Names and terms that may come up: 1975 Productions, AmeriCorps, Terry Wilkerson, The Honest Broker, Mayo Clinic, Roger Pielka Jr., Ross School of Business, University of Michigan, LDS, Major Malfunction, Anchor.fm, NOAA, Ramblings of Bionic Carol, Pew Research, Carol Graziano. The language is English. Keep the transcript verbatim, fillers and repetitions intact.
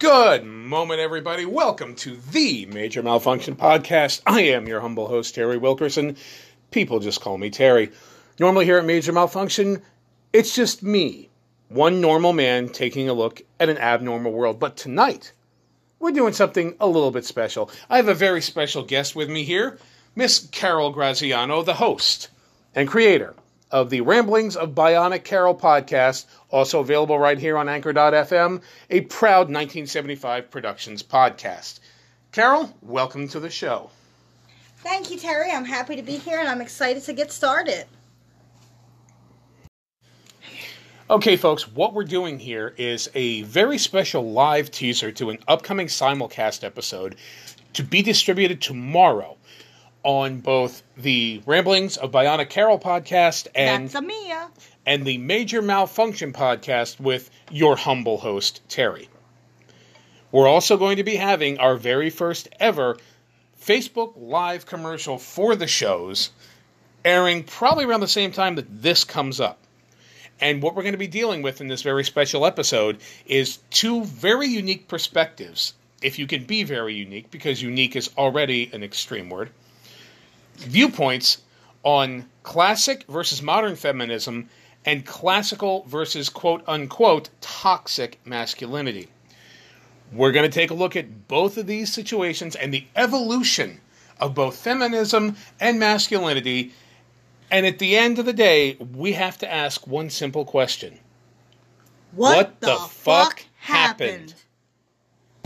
Good moment, everybody. Welcome to the Major Malfunction Podcast. I am your humble host, Terry Wilkerson. People just call me Terry. Normally here at Major Malfunction, it's just me, one normal man taking a look at an abnormal world. But tonight, we're doing something a little bit special. I have a very special guest with me here, Miss Carol Graziano, the host and creator of the Ramblings of Bionic Carol podcast, also available right here on Anchor dot f m, a proud nineteen seventy-five Productions podcast. Carol, welcome to the show. Thank you, Terry. I'm happy to be here, and I'm excited to get started. Okay, folks, what we're doing here is a very special live teaser to an upcoming simulcast episode to be distributed tomorrow on both the Ramblings of Bionic Carol podcast and, and the Major Malfunction podcast with your humble host, Terry. We're also going to be having our very first ever Facebook Live commercial for the shows airing probably around the same time that this comes up. And what we're going to be dealing with in this very special episode is two very unique perspectives, if you can be very unique, because unique is already an extreme word, viewpoints on classic versus modern feminism and classical versus quote-unquote toxic masculinity. We're going to take a look at both of these situations and the evolution of both feminism and masculinity. And at the end of the day, we have to ask one simple question. What, what the, the fuck, fuck happened? happened?